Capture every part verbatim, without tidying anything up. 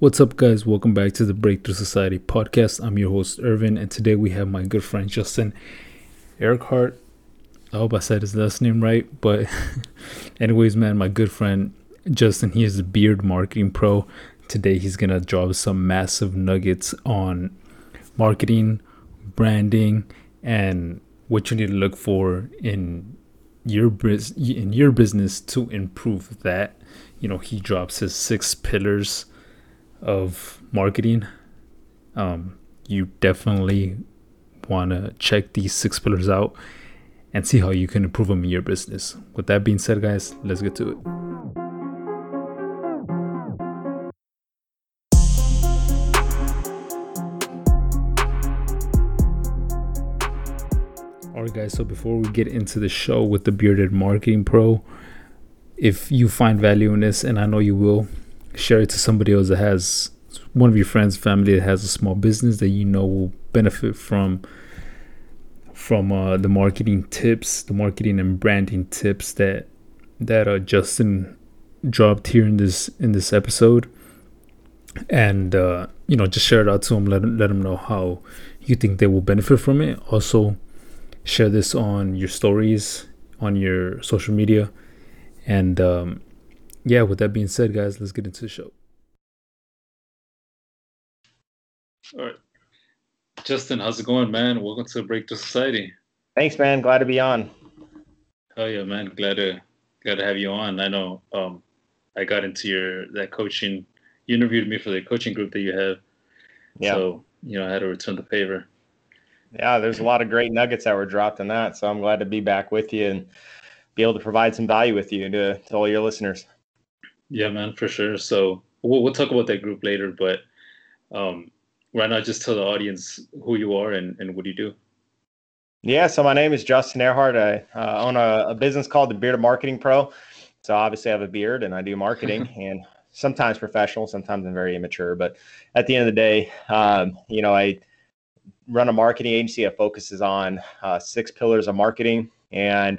What's up, guys? Welcome back to the Breakthrough Society podcast. I'm your host, Irvin, and today we have my good friend, Justin Earhart. I hope I said his last name right, but anyways, man, my good friend, Justin, he is the Beard Marketing Pro. Today, he's going to drop some massive nuggets on marketing, branding, and what you need to look for in your, bus- in your business to improve that. You know, he drops his six pillars of marketing. Um you definitely want to check these six pillars out and see how you can improve them in your business. With that being said, guys, let's get to it. All right, guys, so before we get into the show with the Bearded Marketing Pro, if you find value in this, and I know you will, share it to somebody else that has, one of your friends, family that has a small business that you know will benefit from from uh, the marketing tips, the marketing and branding tips that that uh, Justin dropped here in this in this episode. And uh, you know, just share it out to them. Let let them know how you think they will benefit from it. Also, share this on your stories, on your social media, and. Um, Yeah, with that being said, guys, let's get into the show. All right. Justin, how's it going, man? Welcome to Breakthrough Society. Thanks, man. Glad to be on. Oh, yeah, man. Glad to glad to have you on. I know um, I got into your that coaching. You interviewed me for the coaching group that you have. Yeah. So, you know, I had to return the favor. Yeah, there's a lot of great nuggets that were dropped in that. So I'm glad to be back with you and be able to provide some value with you to, to all your listeners. Yeah, man, for sure. So we'll, we'll talk about that group later, but um, right now, just tell the audience who you are and, and what you do. Yeah, so my name is Justin Earhart. I uh, own a, a business called the Beard Marketing Pro. So obviously I have a beard and I do marketing and sometimes professional, sometimes I'm very immature, but at the end of the day, um, you know, I run a marketing agency that focuses on uh, six pillars of marketing and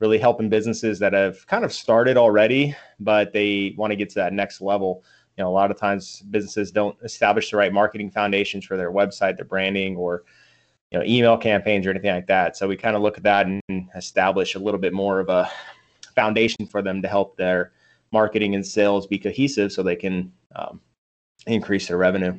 really helping businesses that have kind of started already, but they want to get to that next level. You know, a lot of times businesses don't establish the right marketing foundations for their website, their branding, or, you know, email campaigns or anything like that. So we kind of look at that and establish a little bit more of a foundation for them to help their marketing and sales be cohesive so they can um, increase their revenue.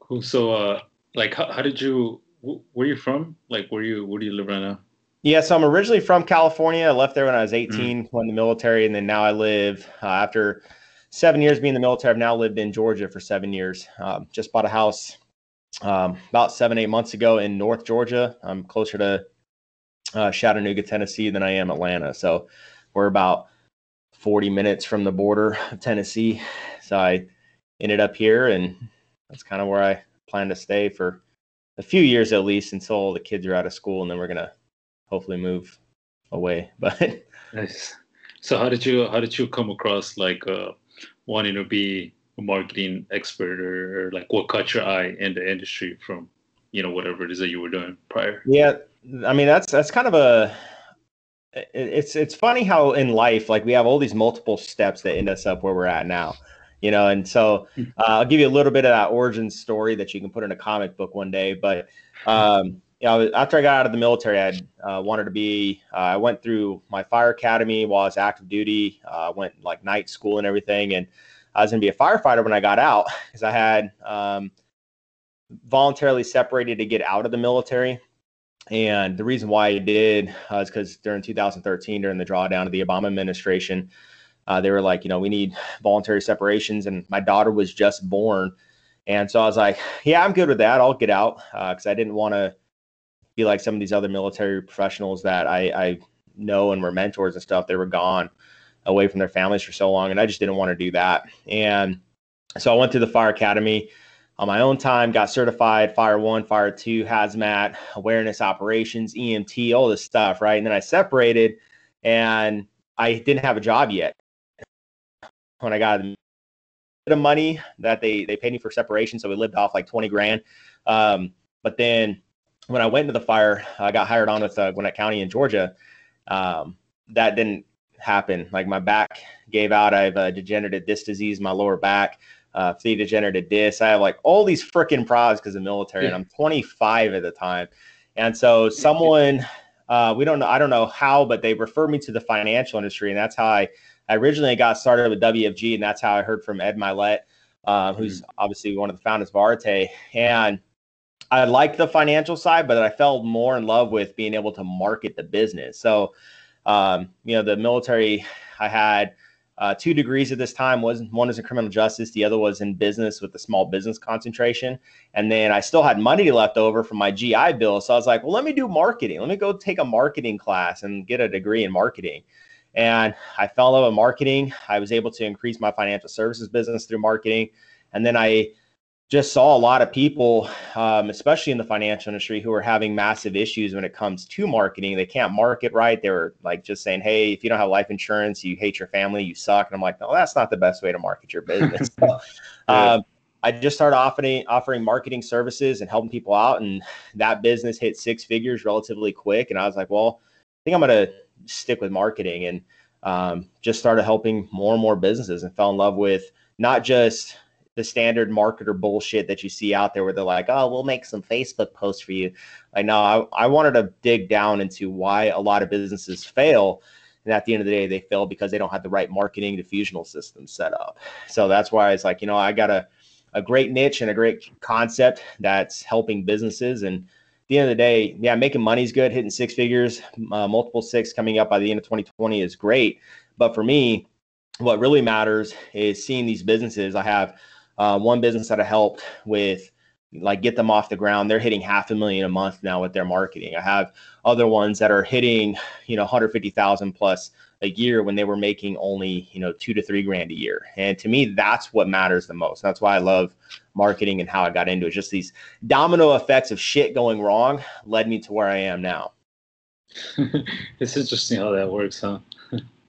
Cool. So uh, like, how, how did you, wh- where are you from? Like, where you, where do you live right now? Yeah, so I'm originally from California. I left there when I was eighteen, mm-hmm. went in the military, and then now I live, uh, after seven years being in the military, I've now lived in Georgia for seven years. Um, just bought a house um, about seven, eight months ago in North Georgia. I'm closer to uh, Chattanooga, Tennessee than I am Atlanta. So we're about forty minutes from the border of Tennessee. So I ended up here, and that's kind of where I plan to stay for a few years at least until the kids are out of school, and then we're going to hopefully move away. But nice. So how did you how did you come across like uh wanting to be a marketing expert, or, or like what caught your eye in the industry from, you know, whatever it is that you were doing prior? Yeah, I mean, that's that's kind of a it, it's it's funny how in life, like, we have all these multiple steps that end us up where we're at now, you know. And so uh, I'll give you a little bit of that origin story that you can put in a comic book one day. But um you know, after I got out of the military, I uh, wanted to be, uh, I went through my fire academy while I was active duty. I uh, went like night school and everything. And I was going to be a firefighter when I got out because I had um, voluntarily separated to get out of the military. And the reason why I did uh, is because during two thousand thirteen, during the drawdown of the Obama administration, uh, they were like, you know, we need voluntary separations. And my daughter was just born. And so I was like, yeah, I'm good with that. I'll get out because uh, I didn't want to be like some of these other military professionals that I, I know and were mentors and stuff. They were gone away from their families for so long, and I just didn't want to do that. And so I went through the fire academy on my own time, got certified, fire one, fire two, hazmat, awareness operations, E M T, all this stuff, right? And then I separated, and I didn't have a job yet. When I got a bit of money that they, they paid me for separation, so we lived off like twenty grand. Um, but then when I went into the fire, I got hired on with uh, Gwinnett County in Georgia. Um, that didn't happen. Like my back gave out. I have a degenerative disc disease, my lower back, uh, the degenerative disc. I have like all these freaking problems because of the military, yeah. and I'm twenty-five at the time. And so someone, uh, we don't know, I don't know how, but they referred me to the financial industry. And that's how I, I originally got started with W F G. And that's how I heard from Ed Milet, uh, mm-hmm. who's obviously one of the founders of Arte. And I liked the financial side, but I fell more in love with being able to market the business. So, um, you know, the military, I had uh, two degrees at this time. Was one was in criminal justice. The other was in business with the small business concentration. And then I still had money left over from my G I Bill. So I was like, well, let me do marketing. Let me go take a marketing class and get a degree in marketing. And I fell in love with marketing. I was able to increase my financial services business through marketing. And then I just saw a lot of people, um, especially in the financial industry, who are having massive issues when it comes to marketing. They can't market right. They were like just saying, hey, if you don't have life insurance, you hate your family, you suck. And I'm like, no, that's not the best way to market your business. So, um, I just started offering, offering marketing services and helping people out. And that business hit six figures relatively quick. And I was like, well, I think I'm going to stick with marketing, and um, just started helping more and more businesses, and fell in love with not just the standard marketer bullshit that you see out there where they're like, oh, we'll make some Facebook posts for you. Like, no, I, I wanted to dig down into why a lot of businesses fail. And at the end of the day, they fail because they don't have the right marketing diffusional system set up. So that's why it's like, you know, I got a, a great niche and a great concept that's helping businesses. And at the end of the day, yeah, making money's good, hitting six figures, uh, multiple six coming up by the end of twenty twenty is great. But for me, what really matters is seeing these businesses. I have Uh, one business that I helped with, like, get them off the ground. They're hitting half a million a month now with their marketing. I have other ones that are hitting, you know, one hundred fifty thousand plus a year when they were making only, you know, two to three grand a year. And to me, that's what matters the most. That's why I love marketing and how I got into it. Just these domino effects of shit going wrong led me to where I am now. It's interesting how that works, huh?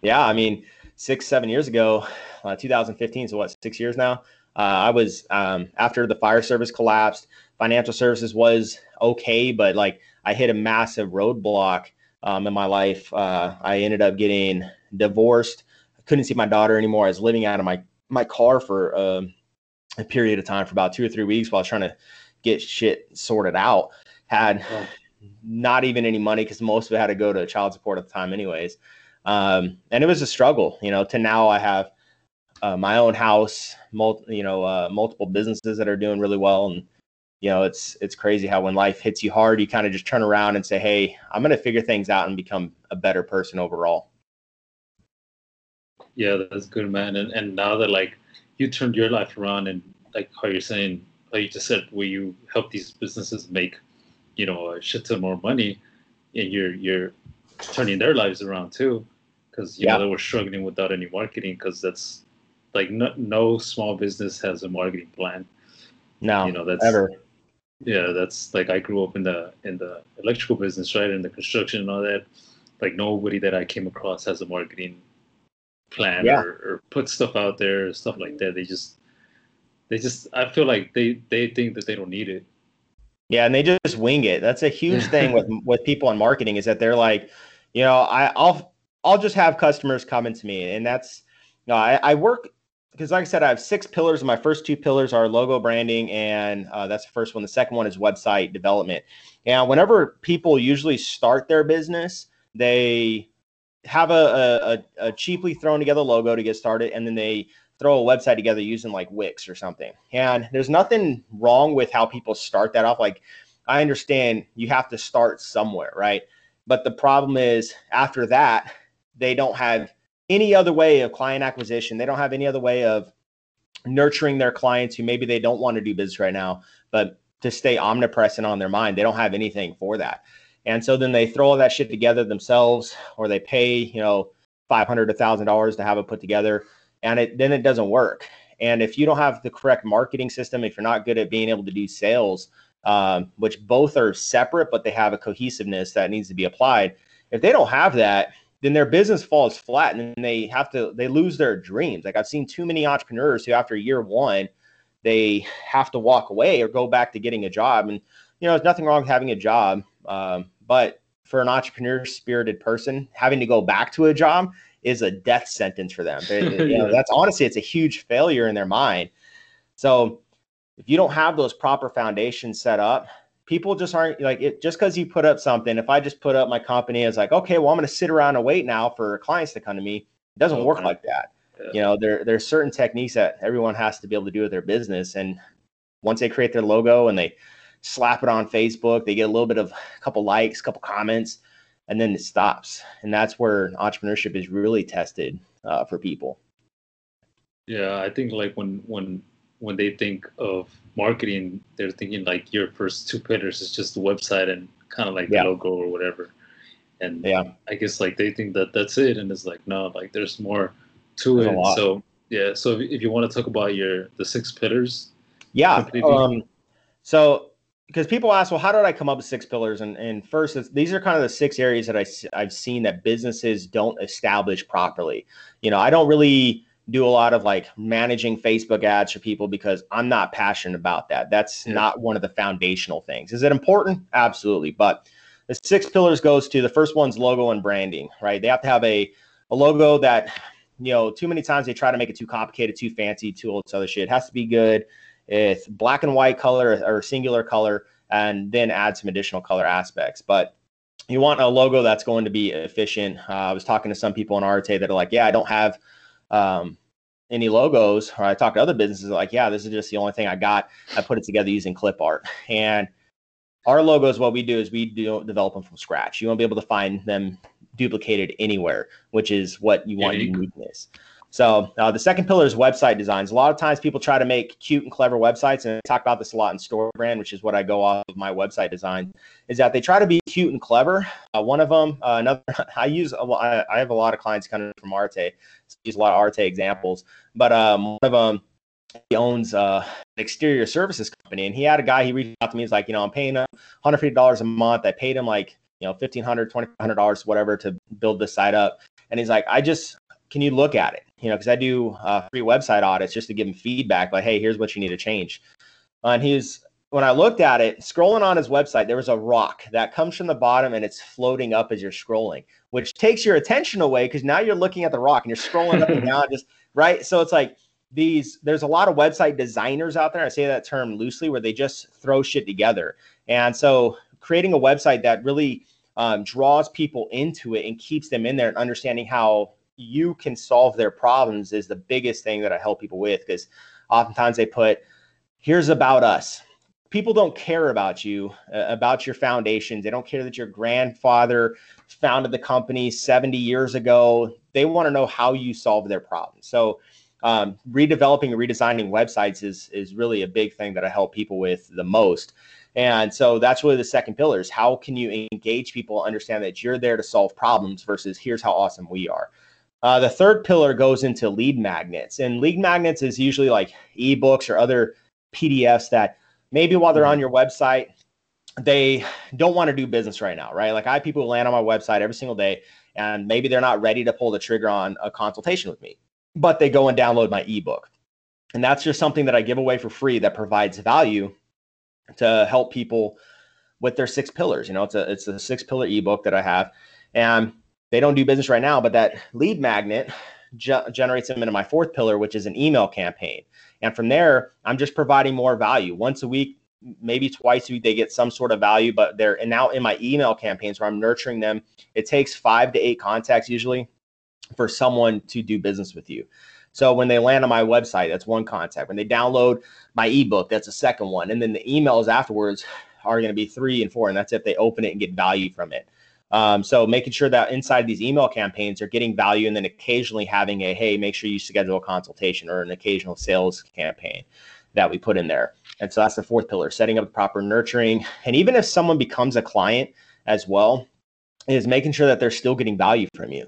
Yeah. I mean, six, seven years ago, uh, two thousand fifteen. So what, six years now? Uh, I was, um, after the fire service collapsed, financial services was okay, but like I hit a massive roadblock, um, in my life. Uh, I ended up getting divorced. I couldn't see my daughter anymore. I was living out of my, my car for, um, a period of time for about two or three weeks while I was trying to get shit sorted out. Had oh. not even any money, 'cause most of it had to go to child support at the time anyways. Um, and it was a struggle, you know, to now I have Uh, my own house, multi, you know, uh, multiple businesses that are doing really well. And, you know, it's, it's crazy how when life hits you hard, you kind of just turn around and say, hey, I'm going to figure things out and become a better person overall. Yeah, that's good, man. And, and now that, like, you turned your life around, and like how you're saying, like you just said, where you help these businesses make, you know, a shit ton more money, and you're, you're turning their lives around too. 'Cause you yeah. know, they were struggling without any marketing. 'Cause that's, Like no, no small business has a marketing plan. No, you know, that's ever. Yeah, that's like I grew up in the in the electrical business, right? In the construction and all that. Like nobody that I came across has a marketing plan yeah. or, or put stuff out there, stuff like that. They just, they just. I feel like they they think that they don't need it. Yeah, and they just wing it. That's a huge thing with with people in marketing, is that they're like, you know, I, I'll I'll just have customers coming to me, and that's no, I, I work. Because like I said, I have six pillars. My first two pillars are logo branding, and uh, that's the first one. The second one is website development. And whenever people usually start their business, they have a, a, a cheaply thrown together logo to get started, and then they throw a website together using like Wix or something. And there's nothing wrong with how people start that off. Like, I understand you have to start somewhere, right? But the problem is after that, they don't have any other way of client acquisition. They don't have any other way of nurturing their clients who maybe they don't want to do business right now, but to stay omnipresent on their mind, they don't have anything for that. And so then they throw all that shit together themselves, or they pay, you know, five hundred, a thousand dollars to have it put together. And it, then it doesn't work. And if you don't have the correct marketing system, if you're not good at being able to do sales, um, which both are separate, but they have a cohesiveness that needs to be applied. If they don't have that, then their business falls flat, and they have to, they lose their dreams. Like, I've seen too many entrepreneurs who after year one, they have to walk away or go back to getting a job. And, you know, there's nothing wrong with having a job. Um, but for an entrepreneur spirited person, having to go back to a job is a death sentence for them. They, they, you know, that's honestly, it's a huge failure in their mind. So if you don't have those proper foundations set up, people just aren't like it. Just because you put up something, if I just put up my company as like, okay, well, I'm going to sit around and wait now for clients to come to me. It doesn't work like that. Yeah. You know, there there's certain techniques that everyone has to be able to do with their business. And once they create their logo and they slap it on Facebook, they get a little bit of a couple likes, a couple comments, and then it stops. And that's where entrepreneurship is really tested uh, for people. Yeah, I think like when when when they think of marketing, they're thinking like your first two pillars is just the website and kind of like yeah. the logo or whatever. And yeah, I guess like they think that that's it, and it's like no, like there's more to there's it. So yeah, so if, if you want to talk about your the six pillars, yeah. Completely. Um, so because people ask, well, how did I come up with six pillars? And and first, it's, these are kind of the six areas that I I've seen that businesses don't establish properly. You know, I don't really do a lot of like managing Facebook ads for people because I'm not passionate about that. That's yeah. not one of the foundational things. Is it important? Absolutely, but the six pillars goes to the first one's logo and branding, right? They have to have a, a logo that, you know, too many times they try to make it too complicated, too fancy, too all this other shit. It has to be good. It's black and white color or singular color, and then add some additional color aspects. But you want a logo that's going to be efficient. Uh, I was talking to some people in Arte that are like, yeah, I don't have um, any logos. Or I talk to other businesses like, yeah, this is just the only thing I got. I put it together using clip art. And our logos, what we do is we do develop them from scratch. You won't be able to find them duplicated anywhere, which is what you want unique. uniqueness. So uh, the second pillar is website designs. A lot of times people try to make cute and clever websites, and I talk about this a lot in Store Brand, which is what I go off of my website design, is that they try to be cute and clever. Uh, one of them, uh, another, I use, a, I have a lot of clients coming from Arte, so I use a lot of Arte examples, but um, one of them, he owns uh, an exterior services company, and he had a guy, he reached out to me, he's like, you know, I'm paying him one hundred fifty dollars a month. I paid him like, you know, fifteen hundred dollars, twenty-five hundred dollars, whatever, to build this site up. And he's like, I just, can you look at it? You know, because I do uh, free website audits just to give him feedback, like, hey, here's what you need to change. Uh, and he's, when I looked at it, scrolling on his website, there was a rock that comes from the bottom and it's floating up as you're scrolling, which takes your attention away because now you're looking at the rock and you're scrolling up and down, just right. So it's like, These, there's a lot of website designers out there. I say that term loosely, where they just throw shit together. And so creating a website that really um, draws people into it and keeps them in there and understanding how you can solve their problems is the biggest thing that I help people with. Because oftentimes they put, here's about us. People don't care about you, uh, about your foundations. They don't care that your grandfather founded the company seventy years ago. They want to know how you solve their problems. So Um, redeveloping and redesigning websites is, is really a big thing that I help people with the most. And so that's really the second pillar is how can you engage people, understand that you're there to solve problems versus here's how awesome we are. Uh, the third pillar goes into lead magnets, and lead magnets is usually like ebooks or other P D Fs that maybe while they're on your website, they don't want to do business right now, right? Like I have people who land on my website every single day, and maybe they're not ready to pull the trigger on a consultation with me, but they go and download my ebook. And that's just something that I give away for free that provides value to help people with their six pillars. You know, it's a, it's a six pillar ebook that I have, and they don't do business right now, but that lead magnet ge- generates them into my fourth pillar, which is an email campaign. And from there, I'm just providing more value once a week, maybe twice a week, they get some sort of value, but they're and now in my email campaigns where I'm nurturing them. It takes five to eight contacts usually for someone to do business with you. So when they land on my website, that's one contact. When they download my ebook, that's a second one. And then the emails afterwards are going to be three and four. And that's if they open it and get value from it. Um, so making sure that inside these email campaigns are getting value, and then occasionally having a, hey, make sure you schedule a consultation, or an occasional sales campaign that we put in there. And so that's the fourth pillar, setting up the proper nurturing. And even if someone becomes a client as well, is making sure that they're still getting value from you.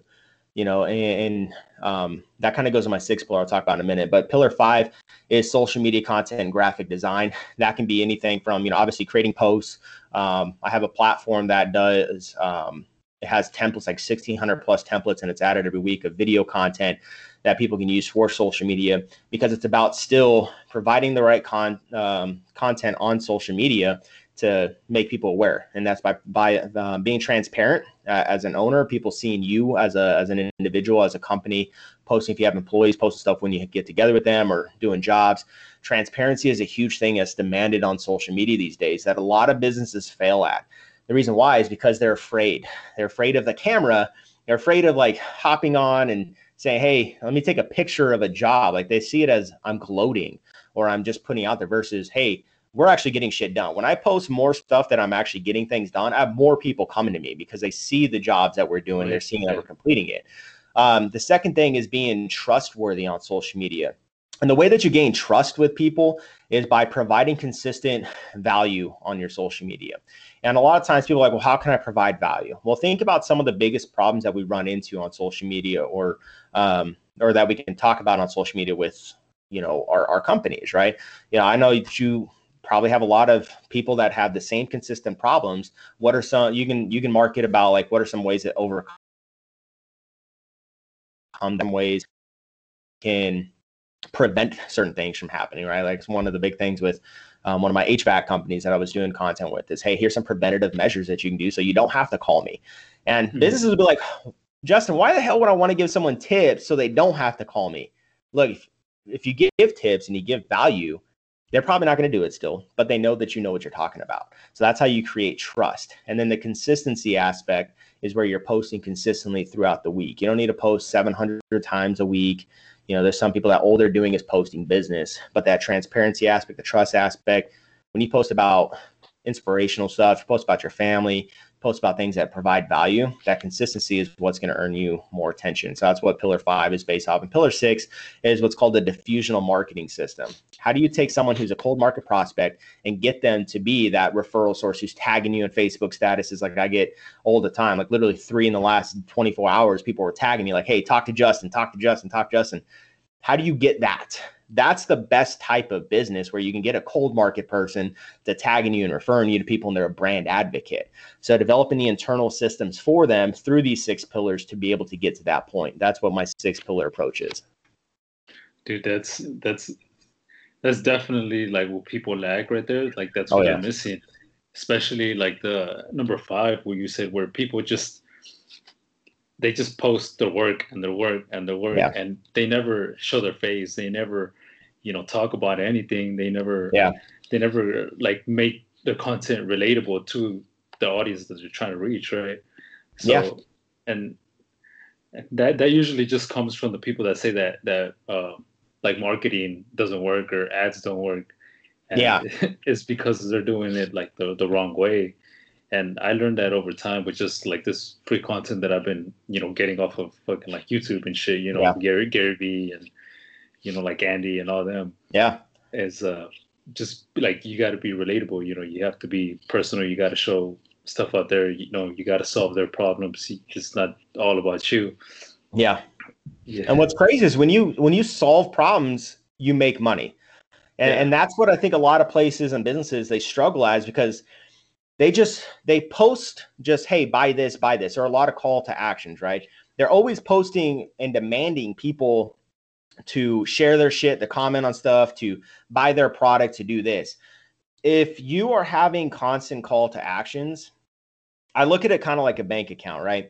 You know, and, and um, that kind of goes to my sixth pillar I'll talk about in a minute. But pillar five is social media content and graphic design. That can be anything from, you know, obviously creating posts. Um, I have a platform that does, um, it has templates, like sixteen hundred plus templates, and it's added every week of video content that people can use for social media, because it's about still providing the right con um, content on social media to make people aware. And that's by, by uh, being transparent uh, as an owner, people seeing you as a as an individual, as a company, posting if you have employees, posting stuff when you get together with them or doing jobs. Transparency is a huge thing that's demanded on social media these days that a lot of businesses fail at. The reason why is because they're afraid. They're afraid of the camera. They're afraid of like hopping on and saying, hey, let me take a picture of a job. Like they see it as I'm gloating or I'm just putting out there versus, hey, we're actually getting shit done. When I post more stuff that I'm actually getting things done, I have more people coming to me because they see the jobs that we're doing. They're seeing that we're completing it. Um, the second thing is being trustworthy on social media. And the way that you gain trust with people is by providing consistent value on your social media. And a lot of times people are like, well, how can I provide value? Well, think about some of the biggest problems that we run into on social media or, um, or that we can talk about on social media with, you know, our, our companies, right? You know, I know that you probably have a lot of people that have the same consistent problems. What are some, you can, you can market about like, what are some ways that overcome them, ways can prevent certain things from happening, right? Like it's one of the big things with um, one of my H V A C companies that I was doing content with is, hey, here's some preventative measures that you can do so you don't have to call me. And mm-hmm. businesses will be like, Justin, why the hell would I want to give someone tips so they don't have to call me? Look, if, if you give tips and you give value, they're probably not going to do it still, but they know that you know what you're talking about. So that's how you create trust. And then the consistency aspect is where you're posting consistently throughout the week. You don't need to post seven hundred times a week. You know, there's some people that all they're doing is posting business, but that transparency aspect, the trust aspect, when you post about inspirational stuff, you post about your family, post about things that provide value, that consistency is what's going to earn you more attention. So that's what pillar five is based off. And pillar six is what's called the diffusional marketing system. How do you take someone who's a cold market prospect and get them to be that referral source who's tagging you in Facebook statuses? Like I get all the time, like literally three in the last twenty-four hours, people were tagging me like, hey, talk to Justin, talk to Justin, talk to Justin. How do you get that? That's the best type of business where you can get a cold market person to tagging you and referring you to people and they're a brand advocate. So developing the internal systems for them through these six pillars to be able to get to that point. That's what my six pillar approach is. Dude, that's that's that's definitely like what people lack right there. Like that's what oh, yeah. they're missing, especially like the number five where you said where people just they just post their work and their work and their work yeah. and they never show their face. They never, you know, talk about anything. They never, yeah. they never like make their content relatable to the audience that they're trying to reach. Right. So, yeah. and that, that usually just comes from the people that say that, that, uh, like marketing doesn't work or ads don't work. And yeah. It's because they're doing it like the, the wrong way. And I learned that over time with just like this free content that I've been, you know, getting off of fucking like YouTube and shit, you know, yeah. Gary, Gary V and, you know, like Andy and all them. Yeah. Is uh, just like, you got to be relatable. You know, you have to be personal. You got to show stuff out there. You know, you got to solve their problems. It's not all about you. Yeah. yeah. And what's crazy is when you, when you solve problems, you make money. And, yeah. and that's what I think a lot of places and businesses, they struggle as because They just, they post just, hey, buy this, buy this, or a lot of call to actions, right? They're always posting and demanding people to share their shit, to comment on stuff, to buy their product, to do this. If you are having constant call to actions, I look at it kind of like a bank account, right?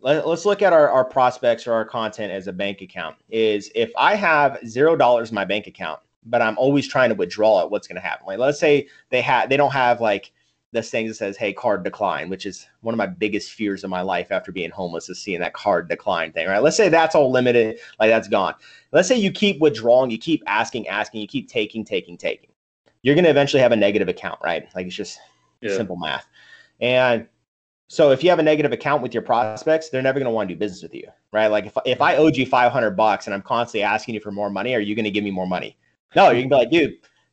Let, let's look at our, our prospects or our content as a bank account. Is if I have zero dollars in my bank account, but I'm always trying to withdraw it, what's going to happen? Like, let's say they have, they don't have like, this thing that says, hey, card decline, which is one of my biggest fears of my life after being homeless is seeing that card decline thing, right? Let's say that's all limited, like that's gone. Let's say you keep withdrawing, you keep asking, asking, you keep taking, taking, taking. You're going to eventually have a negative account, right? Like it's just yeah. simple math. And so if you have a negative account with your prospects, they're never going to want to do business with you, right? Like if, if I owed you five hundred bucks and I'm constantly asking you for more money, are you going to give me more money? No, you can be like, dude,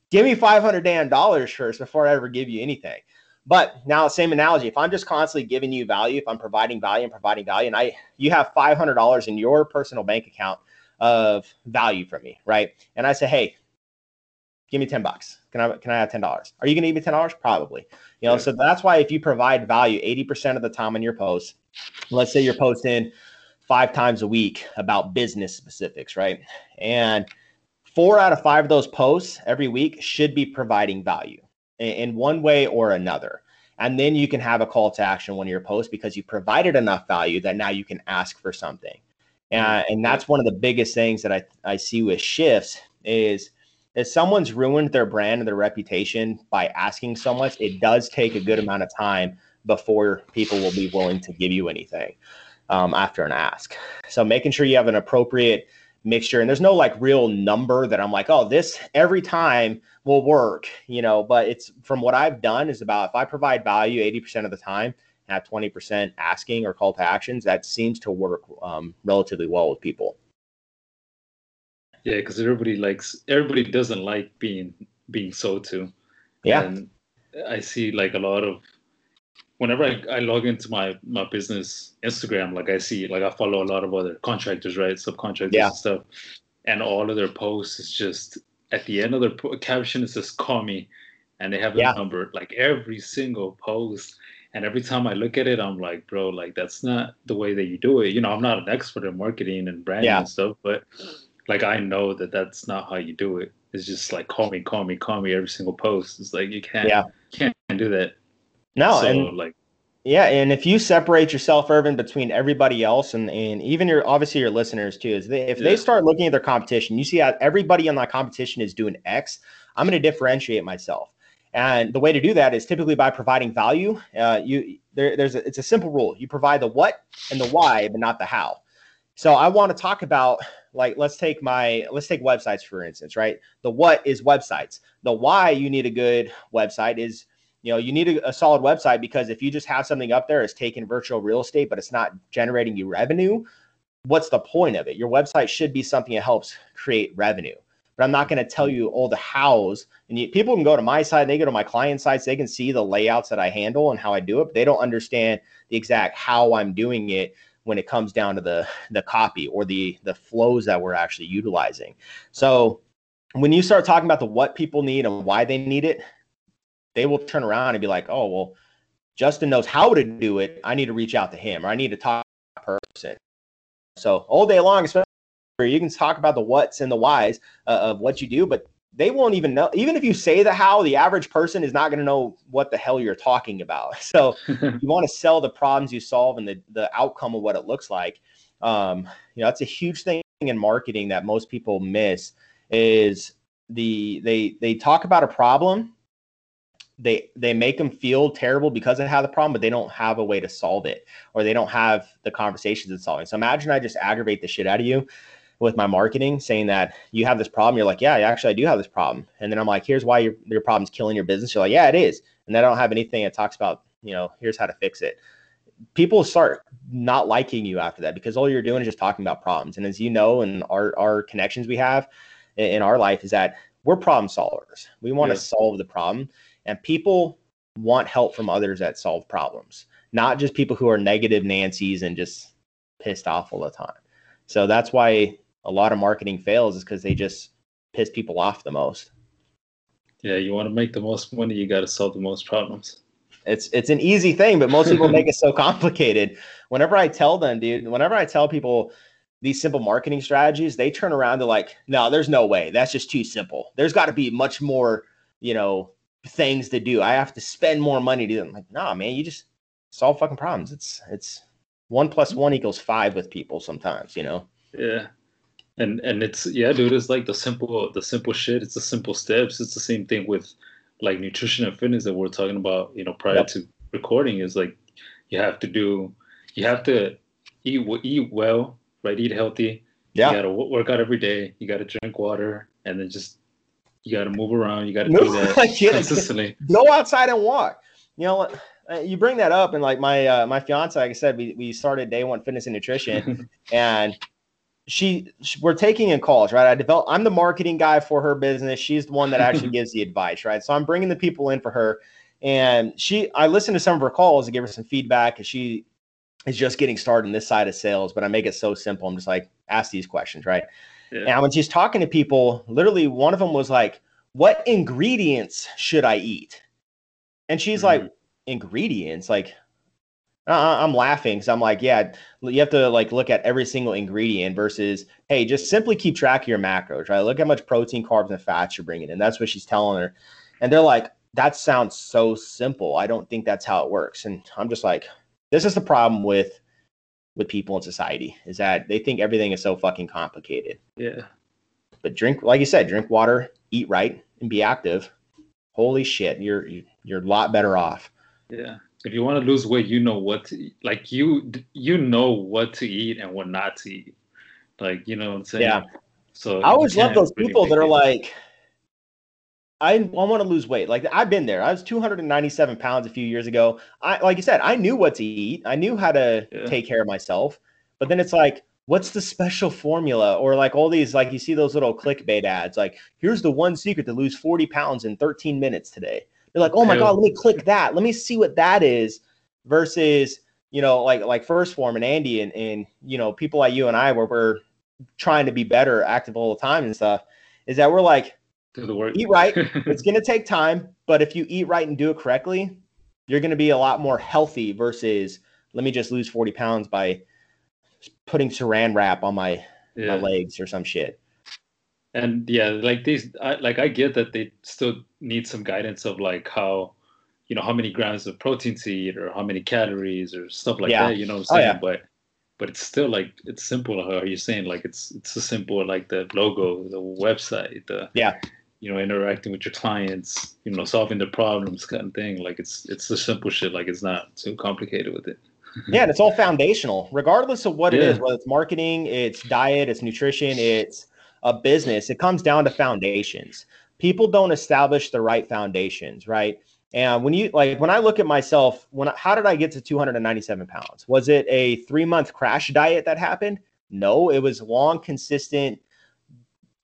give me five hundred damn dollars first before I ever give you anything. But now, same analogy, if I'm just constantly giving you value, if I'm providing value and providing value, and I, you have five hundred dollars in your personal bank account of value from me, right? And I say, hey, give me ten bucks. Can I, can I have ten dollars? Are you going to give me ten dollars? Probably. You know, yeah. so that's why if you provide value eighty percent of the time on your posts, let's say you're posting five times a week about business specifics, right? And four out of five of those posts every week should be providing value in one way or another. And then you can have a call to action in one of your posts because you provided enough value that now you can ask for something. Uh, and that's one of the biggest things that I, I see with shifts is if someone's ruined their brand and their reputation by asking so much, it does take a good amount of time before people will be willing to give you anything um, after an ask. So making sure you have an appropriate mixture, and there's no like real number that I'm like, oh, this every time will work, you know, but it's from what I've done is about if I provide value eighty percent of the time and have twenty percent asking or call to actions, that seems to work um, relatively well with people. Yeah, because everybody likes, everybody doesn't like being being sold to. Yeah. And I see like a lot of, whenever I, I log into my, my business Instagram, like I see, like I follow a lot of other contractors, right? Subcontractors yeah. and stuff. And all of their posts is just, at the end of their po- caption, it says, call me. And they have a yeah. number, like every single post. And every time I look at it, I'm like, bro, like that's not the way that you do it. You know, I'm not an expert in marketing and branding yeah. and stuff, but like I know that that's not how you do it. It's just like, call me, call me, call me every single post. It's like, you can't, yeah. can't do that. No, so, and like, yeah, and if you separate yourself, Irvin, between everybody else and, and even your obviously your listeners too, is they, if yeah. they start looking at their competition, you see how everybody in that competition is doing X. I'm going to differentiate myself, and the way to do that is typically by providing value. Uh, you there, there's a, it's a simple rule: you provide the what and the why, but not the how. So I want to talk about like let's take my let's take websites for instance, right? The what is websites. The why you need a good website is, you know, you need a, a solid website, because if you just have something up there, it's taking virtual real estate, but it's not generating you revenue. What's the point of it? Your website should be something that helps create revenue, but I'm not going to tell you all the hows. And you, people can go to my site, they go to my client sites, they can see the layouts that I handle and how I do it, but they don't understand the exact how I'm doing it when it comes down to the, the copy or the, the flows that we're actually utilizing. So when you start talking about the what people need and why they need it, they will turn around and be like, oh, well, Justin knows how to do it. I need to reach out to him, or I need to talk to that person. So all day long, especially you can talk about the what's and the why's uh, of what you do, but they won't even know. Even if you say the how, the average person is not going to know what the hell you're talking about. So you want to sell the problems you solve and the, the outcome of what it looks like. Um, you know, that's a huge thing in marketing that most people miss is the they they talk about a problem. They they make them feel terrible because they have the problem, but they don't have a way to solve it, or they don't have the conversations in solving. So imagine I just aggravate the shit out of you with my marketing, saying that you have this problem. You're like, yeah, actually I do have this problem. And then I'm like, here's why your, your problem's killing your business. You're like, yeah, it is. And then I don't have anything that talks about, you know, here's how to fix it. People start not liking you after that, because all you're doing is just talking about problems. And as you know, and our, our connections we have in our life is that we're problem solvers. We want yeah. to solve the problem. And people want help from others that solve problems, not just people who are negative Nancy's and just pissed off all the time. So that's why a lot of marketing fails, is because they just piss people off the most. Yeah, you want to make the most money, you got to solve the most problems. It's it's an easy thing, but most people make it so complicated. Whenever I tell them, dude, whenever I tell people these simple marketing strategies, they turn around to like, no, there's no way. That's just too simple. There's got to be much more, you know, things to do. I have to spend more money to do them. Like, nah, man, you just solve fucking problems. It's it's one plus one equals five with people sometimes, you know? Yeah. And and it's yeah, dude, it's like the simple the simple shit. It's the simple steps. It's the same thing with like nutrition and fitness that we we're talking about, you know, prior yep. to recording, is like you have to do you have to eat eat well, right? Eat healthy. Yeah. You gotta work out every day. You gotta drink water, and then just you got to move around. You got to do that like, yeah, consistently. Go outside and walk. You know, you bring that up, and like my uh, my fiance, like I said, we we started Day One Fitness and Nutrition, and she, she we're taking in calls, right? I develop. I'm the marketing guy for her business. She's the one that actually gives the advice, right? So I'm bringing the people in for her, and she. I listen to some of her calls to give her some feedback, and she is just getting started in this side of sales. But I make it so simple. I'm just like, ask these questions, right? Yeah. And when she's talking to people, literally one of them was like, what ingredients should I eat? And she's mm-hmm. like, ingredients? Like, uh, I'm laughing. So I'm like, yeah, you have to like look at every single ingredient versus, hey, just simply keep track of your macros, right? Look how much protein, carbs, and fats you're bringing in. That's what she's telling her. And they're like, that sounds so simple. I don't think that's how it works. And I'm just like, this is the problem with with people in society, is that they think everything is so fucking complicated. Yeah. But drink, like you said, drink water, eat right, and be active. Holy shit, you're you're a lot better off. Yeah. If you want to lose weight, you know what to eat. Like you you know what to eat and what not to eat. Like, you know what I'm saying? Yeah. So I always love those people that are like, I, I want to lose weight. Like, I've been there. I was two hundred ninety-seven pounds a few years ago. I, like you said, I knew what to eat. I knew how to yeah. take care of myself. But then it's like, what's the special formula? Or like all these, like you see those little clickbait ads, like, here's the one secret to lose forty pounds in thirteen minutes today. They're like, oh my God, let me click that. Let me see what that is. Versus, you know, like, like First Form and Andy and, and, you know, people like you and I, where we're trying to be better, active all the time and stuff, is that we're like, do the work. Eat right. It's going to take time, but if you eat right and do it correctly, you're going to be a lot more healthy versus let me just lose forty pounds by putting saran wrap on my, yeah. my legs or some shit. And yeah, like these, I, like I get that they still need some guidance of like how, you know, how many grams of protein to eat or how many calories or stuff like yeah. that, you know what I'm saying? Oh, yeah. But, but it's still like, it's simple. How are you saying? Like, it's, it's a simple, like the logo, the website, the, yeah. you know, interacting with your clients, you know, solving the problems kind of thing. Like it's, it's the simple shit. Like it's not too complicated with it. Yeah. And it's all foundational, regardless of what yeah. it is, whether it's marketing, it's diet, it's nutrition, it's a business. It comes down to foundations. People don't establish the right foundations. Right. And when you like, when I look at myself, when, I, how did I get to two hundred ninety-seven pounds? Was it a three month crash diet that happened? No, it was long, consistent,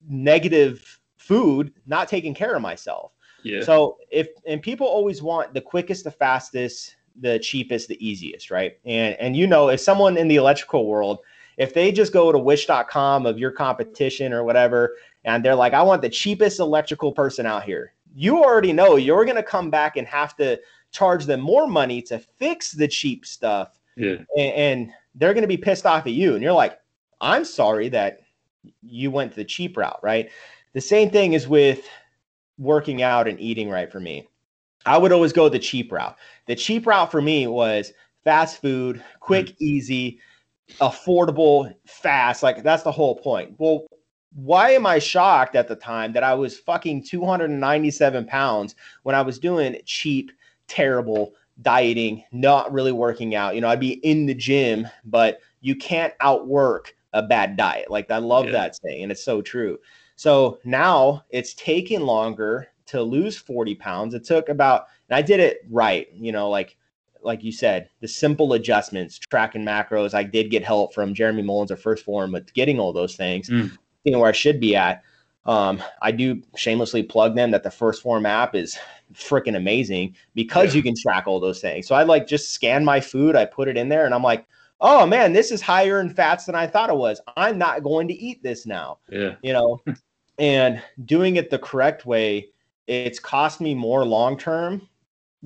negative food, not taking care of myself. Yeah. So if, and people always want the quickest, the fastest, the cheapest, the easiest. Right. And, and, you know, if someone in the electrical world, if they just go to wish dot com of your competition or whatever, and they're like, I want the cheapest electrical person out here. You already know you're going to come back and have to charge them more money to fix the cheap stuff. Yeah. And, and they're going to be pissed off at you. And you're like, I'm sorry that you went the cheap route, right? The same thing is with working out and eating right for me. I would always go the cheap route. The cheap route for me was fast food, quick, mm-hmm. easy, affordable, fast. Like that's the whole point. Well, why am I shocked at the time that I was fucking two hundred ninety-seven pounds when I was doing cheap, terrible dieting, not really working out? You know, I'd be in the gym, but you can't outwork a bad diet. Like I love yeah. that saying, and it's so true. So now it's taking longer to lose forty pounds. It took about, and I did it right. You know, like, like you said, the simple adjustments, tracking macros. I did get help from Jeremy Mullins or First Form with getting all those things. Mm. You know, where I should be at. Um, I do shamelessly plug them that the First Form app is freaking amazing because yeah. you can track all those things. So I like just scan my food. I put it in there and I'm like, oh man, this is higher in fats than I thought it was. I'm not going to eat this now, yeah. you know, and doing it the correct way. It's cost me more long-term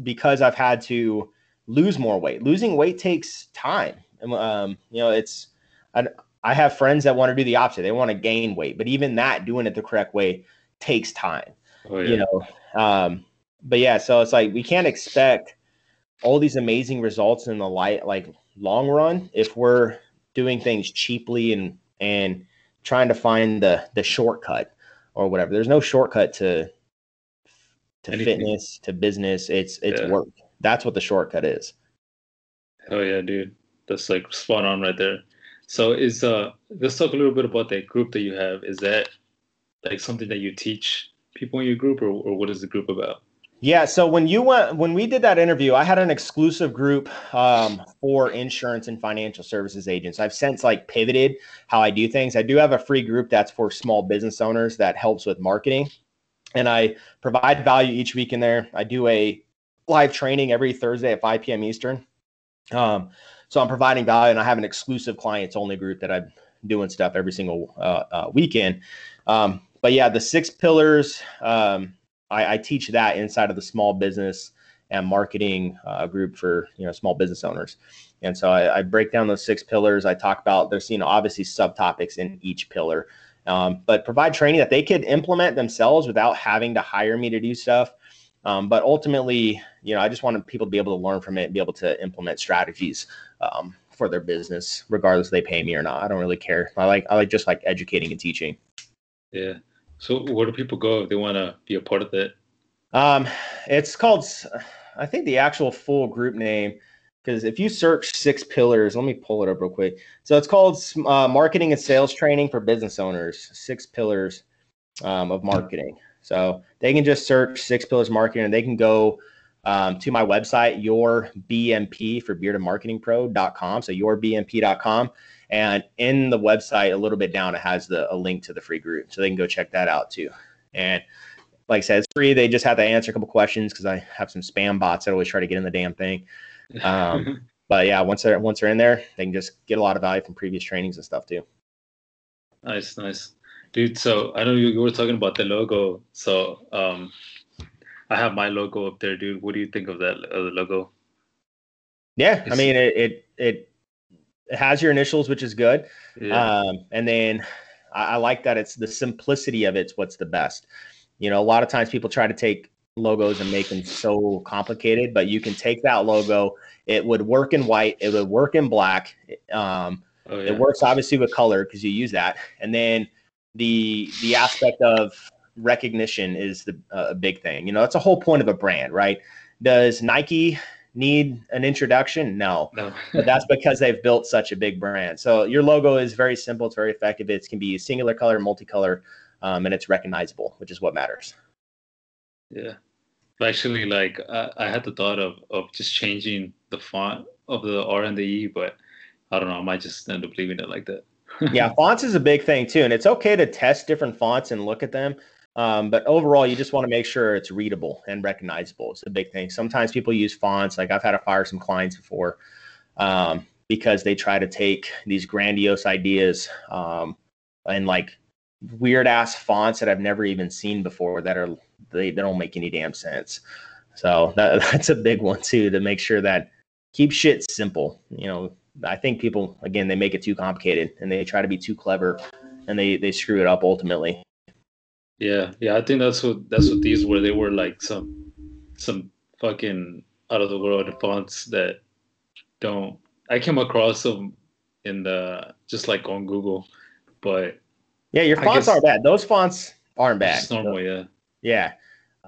because I've had to lose more weight. Losing weight takes time. Um, you know, it's, I, I have friends that want to do the opposite. They want to gain weight, but even that, doing it the correct way takes time, oh, yeah. you know? Um, but yeah, so it's like, we can't expect all these amazing results in the light, like long run, if we're doing things cheaply and, and trying to find the, the shortcut or whatever. There's no shortcut to, to Anything. fitness, to business. It's, it's yeah. work. That's what the shortcut is. Hell yeah, dude. That's like spot on right there. So is uh let's talk a little bit about that group that you have. Is that like something that you teach people in your group, or, or what is the group about? Yeah, so when you went when we did that interview, I had an exclusive group um for insurance and financial services agents. I've since like pivoted how I do things. I do have a free group that's for small business owners that helps with marketing, and I provide value each week in there. I do a live training every Thursday at five p.m. Eastern. Um So I'm providing value, and I have an exclusive clients only group that I'm doing stuff every single uh, uh, weekend. Um, but yeah, the six pillars, um, I, I teach that inside of the small business and marketing uh, group for, you know, small business owners. And so I, I break down those six pillars. I talk about, there's, you know, obviously subtopics in each pillar, um, but provide training that they could implement themselves without having to hire me to do stuff. Um, but ultimately, you know, I just wanted people to be able to learn from it and be able to implement strategies um, for their business, regardless if they pay me or not. I don't really care. I like, I like just like educating and teaching. Yeah. So where do people go if they want to be a part of that? Um, it's called, I think the actual full group name, because if you search six pillars, let me pull it up real quick. So it's called uh, Marketing and Sales Training for Business Owners, six pillars um, of marketing. So they can just search six pillars marketing, and they can go um, to my website, your B M P for Beard Marketing Pro dot com. So your B M P dot com. And in the website, a little bit down, it has the, a link to the free group. So they can go check that out too. And like I said, it's free. They just have to answer a couple questions because I have some spam bots that always try to get in the damn thing. Um, but yeah, once they're, once they're in there, they can just get a lot of value from previous trainings and stuff too. Nice, nice. Dude, so I know you, you were talking about the logo. So um, I have my logo up there, dude. What do you think of that of the logo? Yeah, it's, I mean, it, it, it, it has your initials, which is good. Yeah. Um, and then I, I like that it's the simplicity of it's what's the best. You know, a lot of times people try to take logos and make them so complicated, but you can take that logo. It would work in white. It would work in black. Um, oh, yeah. It works obviously with color because you use that. And then the the aspect of recognition is the uh, a big thing. You know, that's a whole point of a brand, right? Does Nike need an introduction? No, no. But that's because they've built such a big brand. So your logo is very simple. It's very effective. It can be singular color, multicolor, um, and it's recognizable, which is what matters. Yeah. Actually, like I, I had the thought of, of just changing the font of the R and the E, but I don't know. I might just end up leaving it like that. Yeah, fonts is a big thing too, and it's okay to test different fonts and look at them. Um, but overall, you just want to make sure it's readable and recognizable. It's a big thing. Sometimes people use fonts. Like I've had to fire some clients before um, because they try to take these grandiose ideas um, and like weird ass fonts that I've never even seen before that are they, they don't make any damn sense. So that, that's a big one too, to make sure that keep shit simple, you know. I think people, again, they make it too complicated and they try to be too clever and they, they screw it up ultimately. Yeah. Yeah. I think that's what, that's what these were. They were like some, some fucking out of the world fonts that don't, I came across them in the, just like on Google, but yeah, your fonts aren't bad. Those fonts aren't bad. It's normal. So, yeah. Yeah.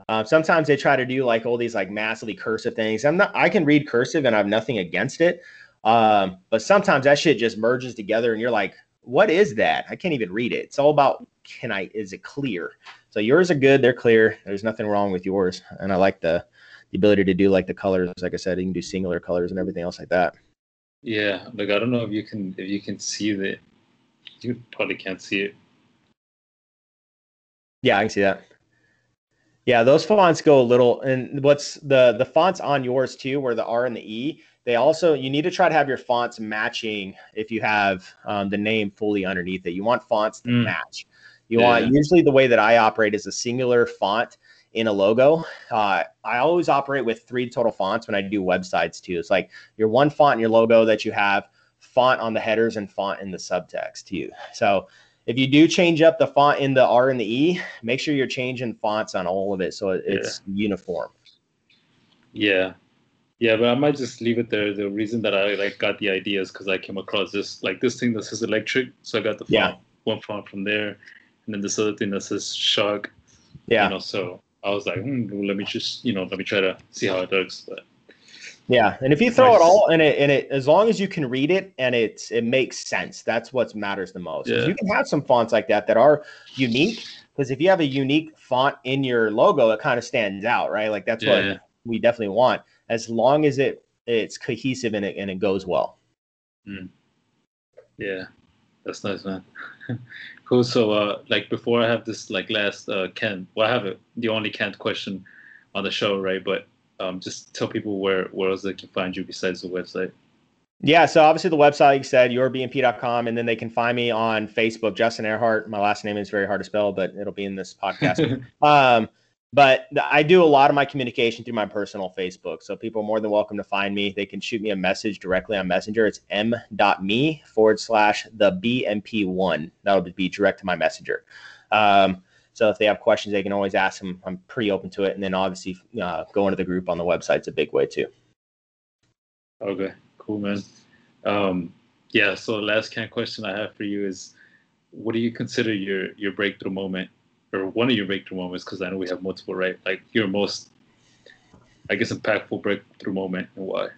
Um, sometimes they try to do like all these like massively cursive things. I'm not, I can read cursive and I have nothing against it. Um, but sometimes that shit just merges together and you're like, what is that? I can't even read it. It's all about, can I, is it clear? So yours are good. They're clear. There's nothing wrong with yours. And I like the, the ability to do like the colors. Like I said, you can do singular colors and everything else like that. Yeah. Like, I don't know if you can, if you can see that. You probably can't see it. Yeah, I can see that. Yeah. Those fonts go a little, and what's the, the fonts on yours too, where the R and the E, they also, you need to try to have your fonts matching if you have um, the name fully underneath it. You want fonts to mm. match. You yeah. want, usually the way that I operate is a singular font in a logo. Uh, I always operate with three total fonts when I do websites too. It's like your one font in your logo that you have, font on the headers and font in the subtext too. So if you do change up the font in the R and the E, make sure you're changing fonts on all of it so it's yeah. uniform. Yeah. Yeah, but I might just leave it there. The reason that I like got the idea is because I came across this like this thing that says electric, so I got the font, yeah. one font from there, and then this other thing that says shock. Yeah. You know, so I was like, hmm, well, let me just you know let me try to see how it looks. But yeah, and if you throw nice. it all in it, and it as long as you can read it and it's it makes sense, that's what matters the most. Yeah. You can have some fonts like that that are unique, because if you have a unique font in your logo, it kind of stands out, right? Like that's yeah, what yeah. we definitely want. As long as it it's cohesive and it and it goes well. Mm. Yeah, that's nice, man. Cool. So, uh, like before, I have this like last uh, Kent. Well, I have a, the only Kent question on the show, right? But um, just tell people where where else they can find you besides the website. Yeah, so obviously the website, like you said, your B M P dot com, and then they can find me on Facebook, Justin Earhart. My last name is very hard to spell, but it'll be in this podcast. um, But I do a lot of my communication through my personal Facebook. So people are more than welcome to find me. They can shoot me a message directly on Messenger. It's m.me forward slash the BMP1. That'll be direct to my messenger. Um, So if they have questions, they can always ask them. I'm pretty open to it. And then obviously uh, going to the group on the website's a big way too. Okay, cool, man. Um, yeah, so the last kind of question I have for you is, what do you consider your, your breakthrough moment, or one of your breakthrough moments? Because I know we have multiple, right? Like your most, I guess, impactful breakthrough moment, and why?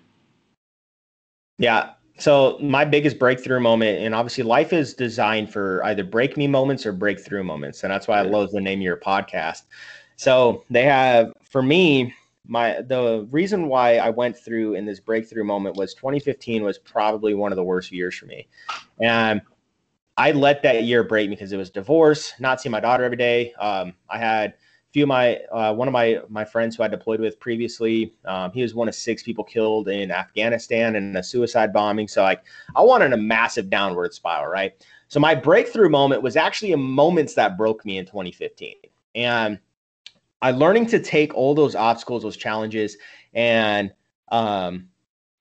Yeah. So my biggest breakthrough moment, and obviously life is designed for either break me moments or breakthrough moments. And that's why I love the name of your podcast. So they have, for me, my, the reason why I went through in this breakthrough moment was twenty fifteen was probably one of the worst years for me. And I let that year break me because it was divorce, not seeing my daughter every day. Um, I had a few of my, uh, one of my, my friends who I deployed with previously, um, he was one of six people killed in Afghanistan in a suicide bombing. So like I wanted a massive downward spiral, right? So my breakthrough moment was actually in moments that broke me in twenty fifteen. And I learning to take all those obstacles, those challenges, and, um,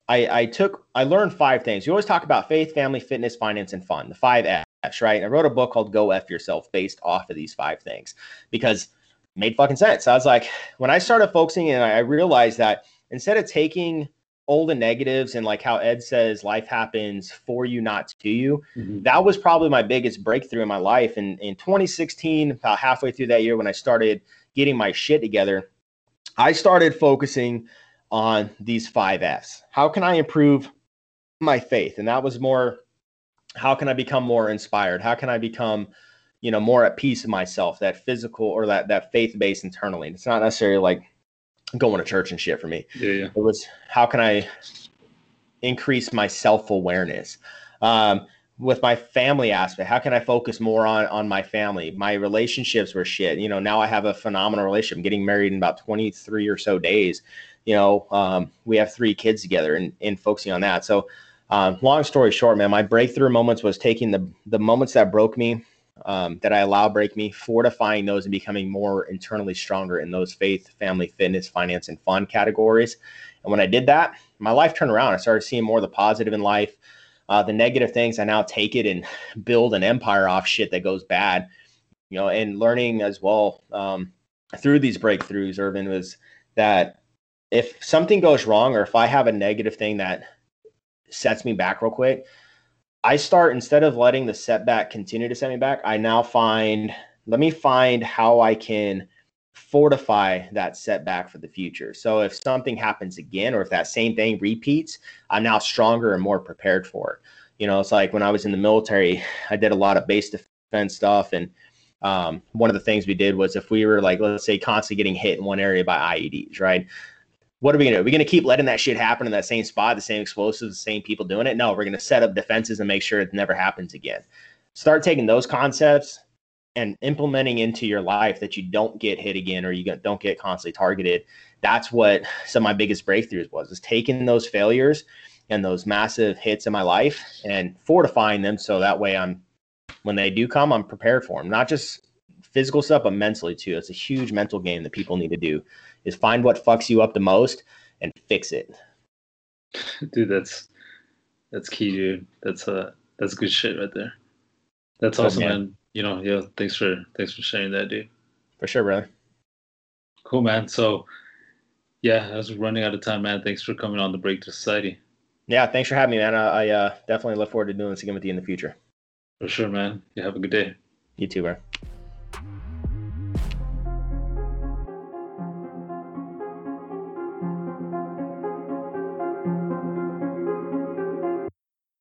I, I took, I learned five things. You always talk about faith, family, fitness, finance, and fun, the five F's, right? I wrote a book called Go F Yourself based off of these five things because it made fucking sense. I was like, when I started focusing and I realized that instead of taking all the negatives and like how Ed says, life happens for you, not to you. Mm-hmm. That was probably my biggest breakthrough in my life. And in twenty sixteen, about halfway through that year, when I started getting my shit together, I started focusing on these five F's. How can I improve my faith? And that was more, how can I become more inspired? How can I become, you know, more at peace with myself, that physical or that, that faith based internally. And it's not necessarily like going to church and shit for me. Yeah, yeah. It was, how can I increase my self-awareness? Um, with my family aspect, how can I focus more on, on my family? My relationships were shit. You know, now I have a phenomenal relationship. I'm getting married in about twenty-three or so days. You know, um, we have three kids together and, and focusing on that. So um, long story short, man, my breakthrough moments was taking the, the moments that broke me, um, that I allowed break me, fortifying those and becoming more internally stronger in those faith, family, fitness, finance, and fun categories. And when I did that, my life turned around. I started seeing more of the positive in life, uh, the negative things. I now take it and build an empire off shit that goes bad, you know, and learning as well um, through these breakthroughs, Irvin, was that if something goes wrong or if I have a negative thing that sets me back real quick, I start, instead of letting the setback continue to set me back, I now find, let me find how I can fortify that setback for the future. So if something happens again, or if that same thing repeats, I'm now stronger and more prepared for it. You know, it's like when I was in the military, I did a lot of base defense stuff. And um, one of the things we did was if we were like, let's say constantly getting hit in one area by I E Ds, right? What are we going to do? Are we going to keep letting that shit happen in that same spot, the same explosives, the same people doing it? No, we're going to set up defenses and make sure it never happens again. Start taking those concepts and implementing into your life that you don't get hit again or you don't get constantly targeted. That's what some of my biggest breakthroughs was, is taking those failures and those massive hits in my life and fortifying them so that way I'm, when they do come, I'm prepared for them. Not just physical stuff, but mentally too. It's a huge mental game that people need to do, is find what fucks you up the most and fix it. Dude, that's, that's key, dude. That's uh, that's good shit right there. That's awesome, man. man. You know, yeah, thanks for, thanks for sharing that, dude. For sure, brother. Cool, man. So yeah, I was running out of time, man. Thanks for coming on the Breakthrough Society. Yeah. Thanks for having me, man. I, I uh, definitely look forward to doing this again with you in the future. For sure, man. You have a good day. You too, bro.